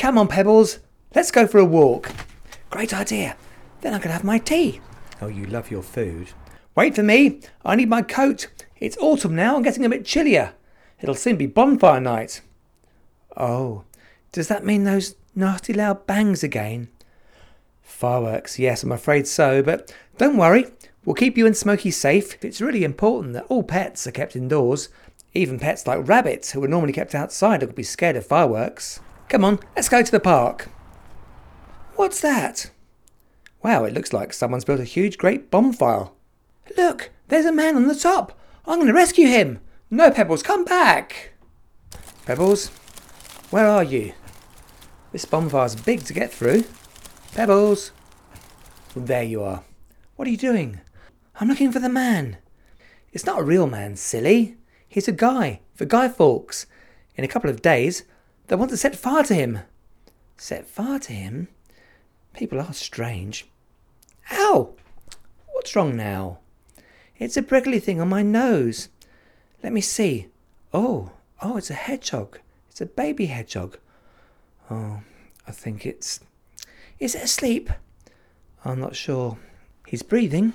Come on, Pebbles, let's go for a walk. Great idea. Then I can have my tea. Oh, you love your food. Wait for me. I need my coat. It's autumn now and getting a bit chillier. It'll soon be bonfire night. Oh, does that mean those nasty loud bangs again? Fireworks, yes, I'm afraid so, but don't worry. We'll keep you and Smokey safe. It's really important that all pets are kept indoors. Even pets like rabbits, who are normally kept outside, would be scared of fireworks. Come on, let's go to the park. What's that? Wow, it looks like someone's built a huge great bonfire. Look, there's a man on the top. I'm going to rescue him. No, Pebbles, come back. Pebbles, where are you? This bonfire's big to get through. Pebbles. Well, there you are. What are you doing? I'm looking for the man. It's not a real man, silly. He's a guy for Guy Fawkes. In a couple of days, they want to set fire to him. Set fire to him? People are strange. Ow! What's wrong now? It's a prickly thing on my nose. Let me see. Oh, it's a hedgehog. It's a baby hedgehog. Oh, I think it's... Is it asleep? I'm not sure. He's breathing,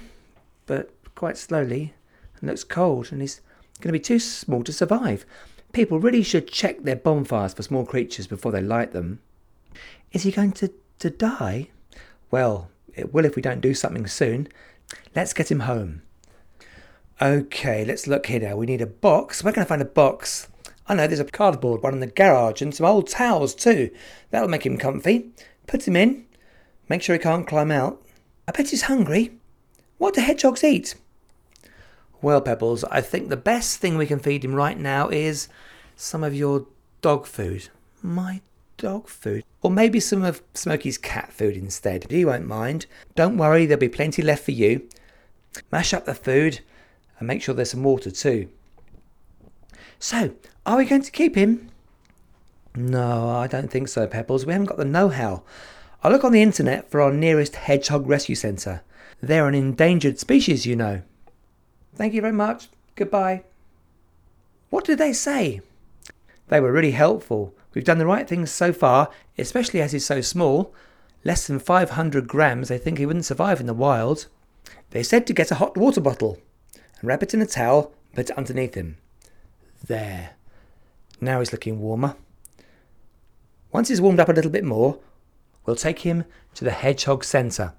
but quite slowly, and looks cold, and he's going to be too small to survive. People really should check their bonfires for small creatures before they light them. Is he going to die? Well, it will if we don't do something soon. Let's get him home. Okay, let's look here now. We need a box. Where can I find a box? I know, there's a cardboard one in the garage and some old towels too. That'll make him comfy. Put him in. Make sure he can't climb out. I bet he's hungry. What do hedgehogs eat? Well, Pebbles, I think the best thing we can feed him right now is some of your dog food. My dog food? Or maybe some of Smokey's cat food instead. He won't mind. Don't worry, there'll be plenty left for you. Mash up the food and make sure there's some water too. So, are we going to keep him? No, I don't think so, Pebbles. We haven't got the know-how. I'll look on the internet for our nearest hedgehog rescue centre. They're an endangered species, you know. Thank you very much. Goodbye. What did they say? They were really helpful. We've done the right things so far, especially as he's so small. Less than 500 grams, they think he wouldn't survive in the wild. They said to get a hot water bottle and wrap it in a towel and put it underneath him. There. Now he's looking warmer. Once he's warmed up a little bit more, we'll take him to the Hedgehog Centre.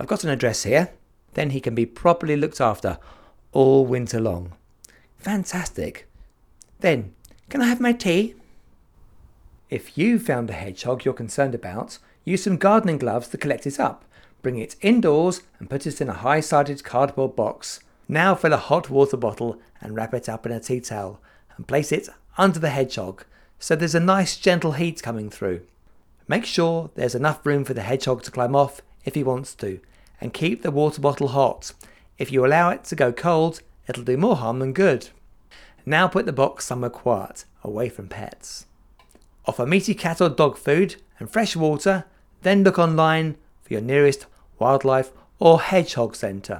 I've got an address here. Then he can be properly looked after all winter long. Fantastic. Then, can I have my tea? If you found a hedgehog you're concerned about, use some gardening gloves to collect it up. Bring it indoors and put it in a high-sided cardboard box. Now fill a hot water bottle and wrap it up in a tea towel and place it under the hedgehog, so there's a nice gentle heat coming through. Make sure there's enough room for the hedgehog to climb off if he wants to, and keep the water bottle hot. If you allow it to go cold, it'll do more harm than good. Now put the box somewhere quiet, away from pets. Offer meaty cat or dog food and fresh water, then look online for your nearest wildlife or hedgehog centre.